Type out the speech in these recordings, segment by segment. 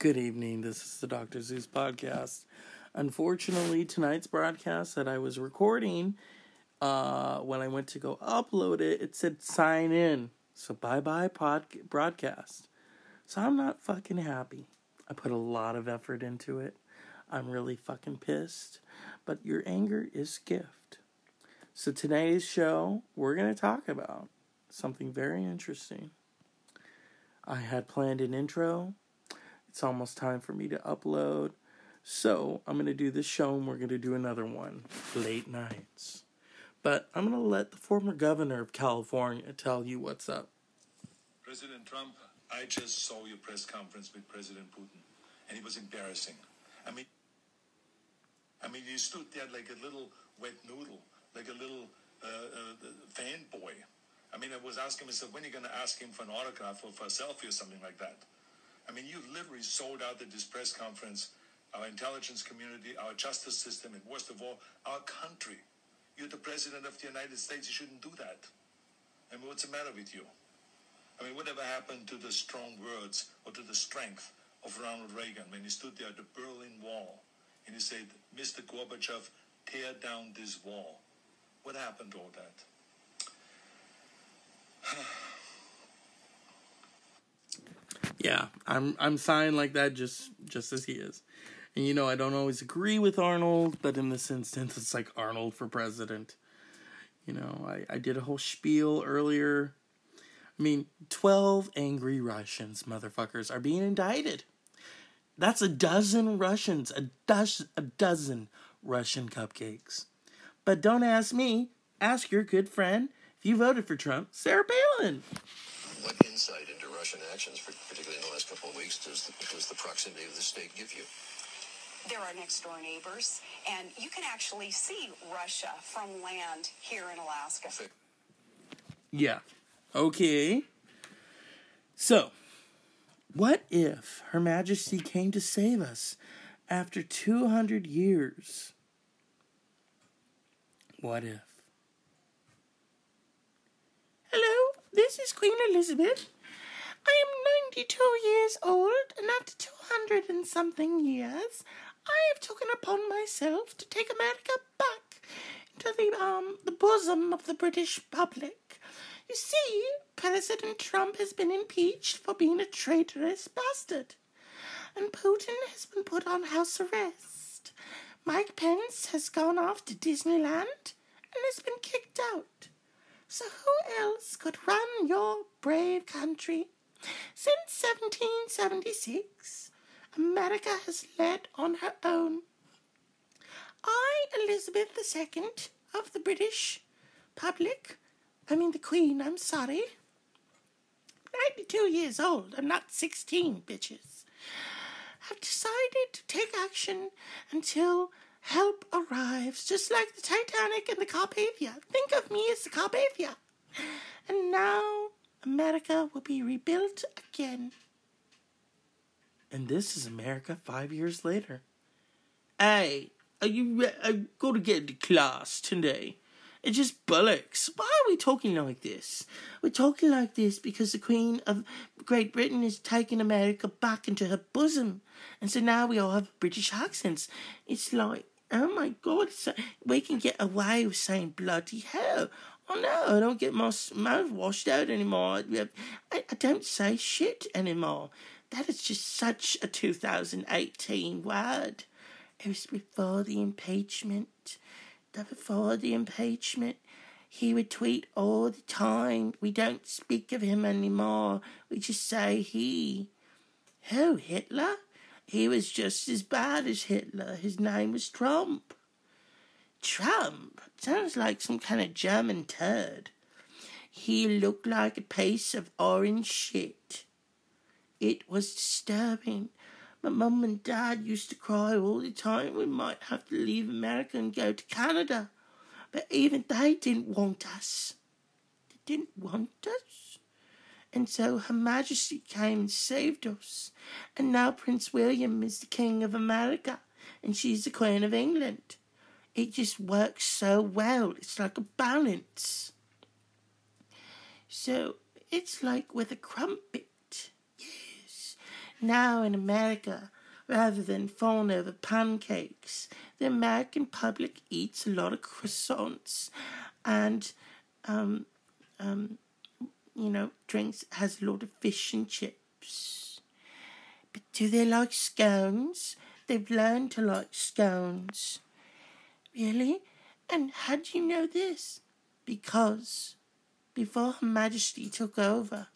Good evening, this is the Dr. Zeus Podcast. Unfortunately, tonight's broadcast that I was recording, when I went to go upload it, it said sign in. So bye-bye broadcast. So I'm not fucking happy. I put a lot of effort into it. I'm really fucking pissed. But your anger is gift. So today's show, we're going to talk about something very interesting. I had planned an intro. It's almost time for me to upload. So I'm going to do this show and we're going to do another one. Late nights. But I'm going to let the former governor of California tell you what's up. President Trump, I just saw your press conference with President Putin. And it was embarrassing. I mean, you stood there like a little wet noodle. Like a little fanboy. I mean, I was asking myself, when are you going to ask him for an autograph or for a selfie or something like that? I mean, you literally sold out at this press conference, our intelligence community, our justice system, and worst of all, our country. You're the president of the United States. You shouldn't do that. I mean, what's the matter with you? I mean, whatever happened to the strong words or to the strength of Ronald Reagan when he stood there at the Berlin Wall and he said, Mr. Gorbachev, tear down this wall. What happened to all that? Yeah, I'm sighing like that just as he is. And you know, I don't always agree with Arnold, but in this instance, it's like Arnold for president. You know, I did a whole spiel earlier. I mean, 12 angry Russians, motherfuckers, are being indicted. That's a dozen Russians, a dozen Russian cupcakes. But don't ask me, ask your good friend, if you voted for Trump, Sarah Palin. What insight into Russian actions, particularly in the last couple of weeks, does the proximity of the state give you? They're our next-door neighbors, and you can actually see Russia from land here in Alaska. Yeah. Okay. So, what if Her Majesty came to save us after 200 years? What if? Hello, this is Queen Elizabeth. I am 92 years old, and after 200 and something years, I have taken upon myself to take America back into the bosom of the British public. You see, President Trump has been impeached for being a traitorous bastard, and Putin has been put on house arrest. Mike Pence has gone off to Disneyland and has been kicked out. So who else could run your brave country? Since 1776, America has led on her own. I, Elizabeth II of the British public, the Queen, I'm sorry, 92 years old, I'm not 16, bitches, have decided to take action until help arrives, just like the Titanic and the Carpathia. Think of me as the Carpathia. And now America will be rebuilt again. And this is America 5 years later. Hey, are you going to get into class today? It's just bollocks. Why are we talking like this? We're talking like this because the Queen of Great Britain is taking America back into her bosom. And so now we all have British accents. It's like, oh my God, so we can get away with saying bloody hell. Oh no, I don't get my mouth washed out anymore. I don't say shit anymore. That is just such a 2018 word. It was before the impeachment. Before the impeachment, he would tweet all the time. We don't speak of him anymore. We just say he. Who, Hitler? He was just as bad as Hitler. His name was Trump. Trump? Sounds like some kind of German turd. He looked like a piece of orange shit. It was disturbing. My mum and dad used to cry all the time. We might have to leave America and go to Canada. But even they didn't want us. They didn't want us. And so Her Majesty came and saved us. And now Prince William is the King of America. And she's the Queen of England. It just works so well. It's like a balance. So it's like with a crumpet. Now in America, rather than fawn over pancakes, the American public eats a lot of croissants and, drinks, has a lot of fish and chips. But do they like scones? They've learned to like scones. Really? And how do you know this? Because before Her Majesty took over,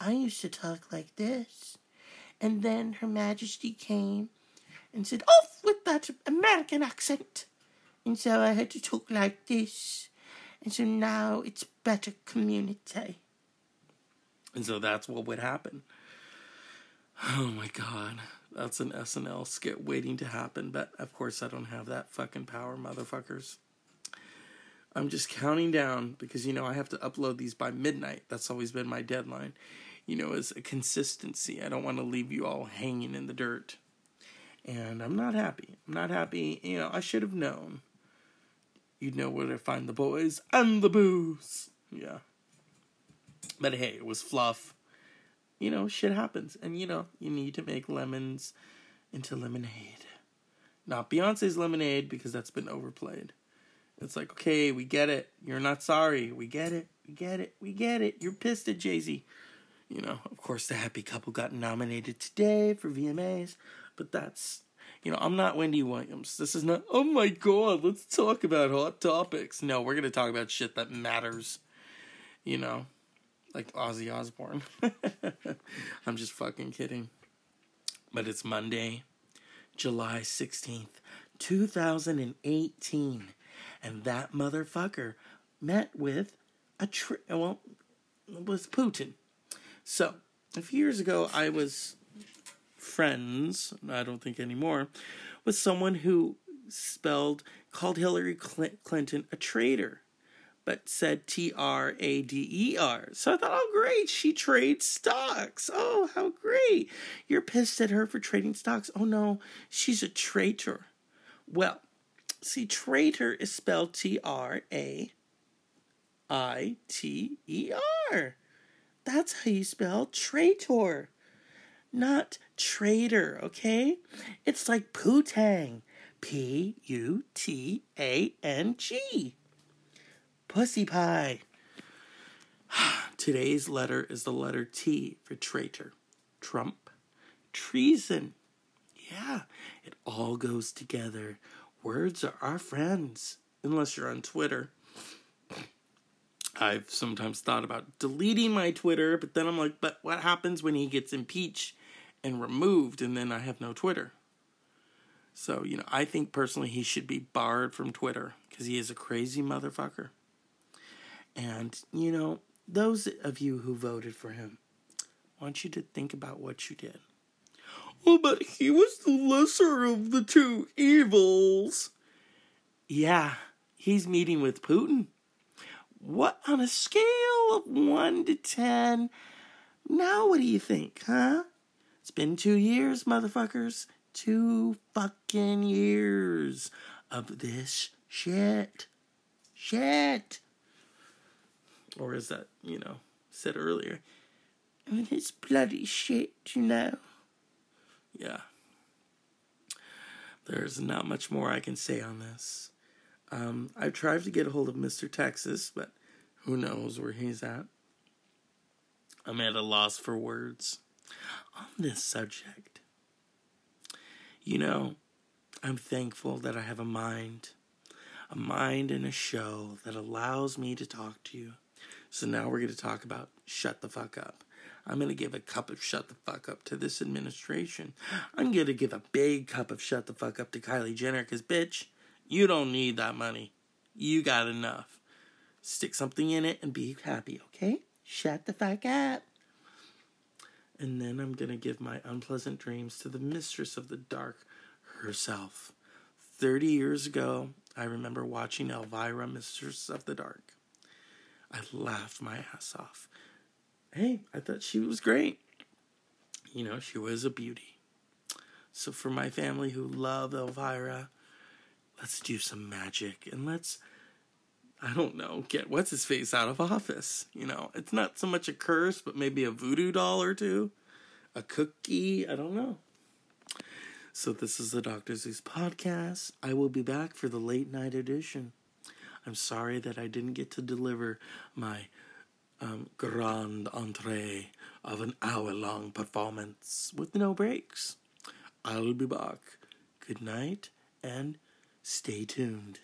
I used to talk like this. And then Her Majesty came and said, off with that American accent. And so I had to talk like this. And so now it's better community. And so that's what would happen. Oh my God. That's an SNL skit waiting to happen. But of course I don't have that fucking power, motherfuckers. I'm just counting down because, I have to upload these by midnight. That's always been my deadline. It's a consistency. I don't want to leave you all hanging in the dirt. And I'm not happy. I should have known. You'd know where to find the boys and the booze. Yeah. But hey, it was fluff. Shit happens. And, you need to make lemons into lemonade. Not Beyonce's lemonade, because that's been overplayed. It's like, okay, we get it. You're not sorry. We get it. You're pissed at Jay-Z. Of course, the happy couple got nominated today for VMAs, but that's, I'm not Wendy Williams. This is not, oh my God, let's talk about hot topics. No, we're going to talk about shit that matters, like Ozzy Osbourne. I'm just fucking kidding. But it's Monday, July 16th, 2018, and that motherfucker met with with Putin. So, a few years ago, I was friends, I don't think anymore, with someone who called Hillary Clinton a traitor, but said T-R-A-D-E-R. So I thought, oh, great, she trades stocks. Oh, how great. You're pissed at her for trading stocks. Oh, no, she's a traitor. Well, see, traitor is spelled T-R-A-I-T-E-R. That's how you spell traitor, not traitor, okay? It's like Putang, P-U-T-A-N-G, pussy pie. Today's letter is the letter T for traitor, Trump, treason. Yeah, it all goes together. Words are our friends, unless you're on Twitter. I've sometimes thought about deleting my Twitter, but then I'm like, but what happens when he gets impeached and removed, and then I have no Twitter? So, I think personally he should be barred from Twitter, because he is a crazy motherfucker. And, those of you who voted for him, I want you to think about what you did. Oh, but he was the lesser of the two evils. Yeah, he's meeting with Putin. What, on a scale of 1 to 10, now what do you think, huh? It's been 2 years, motherfuckers. 2 fucking years of this shit. Shit. Or is that, said earlier. This bloody shit, Yeah. There's not much more I can say on this. I've tried to get a hold of Mr. Texas, but who knows where he's at. I'm at a loss for words on this subject. I'm thankful that I have a mind and a show that allows me to talk to you. So now we're going to talk about shut the fuck up. I'm going to give a cup of shut the fuck up to this administration. I'm going to give a big cup of shut the fuck up to Kylie Jenner, because bitch, you don't need that money. You got enough. Stick something in it and be happy, okay? Shut the fuck up. And then I'm going to give my unpleasant dreams to the Mistress of the Dark herself. 30 years ago, I remember watching Elvira, Mistress of the Dark. I laughed my ass off. Hey, I thought she was great. She was a beauty. So for my family who love Elvira, let's do some magic and let's, get what's-his-face out of office. It's not so much a curse, but maybe a voodoo doll or two. a cookie. I don't know. So this is the Dr. Zeus Podcast. I will be back for the late night edition. I'm sorry that I didn't get to deliver my grand entree of an hour-long performance with no breaks. I'll be back. Good night and stay tuned.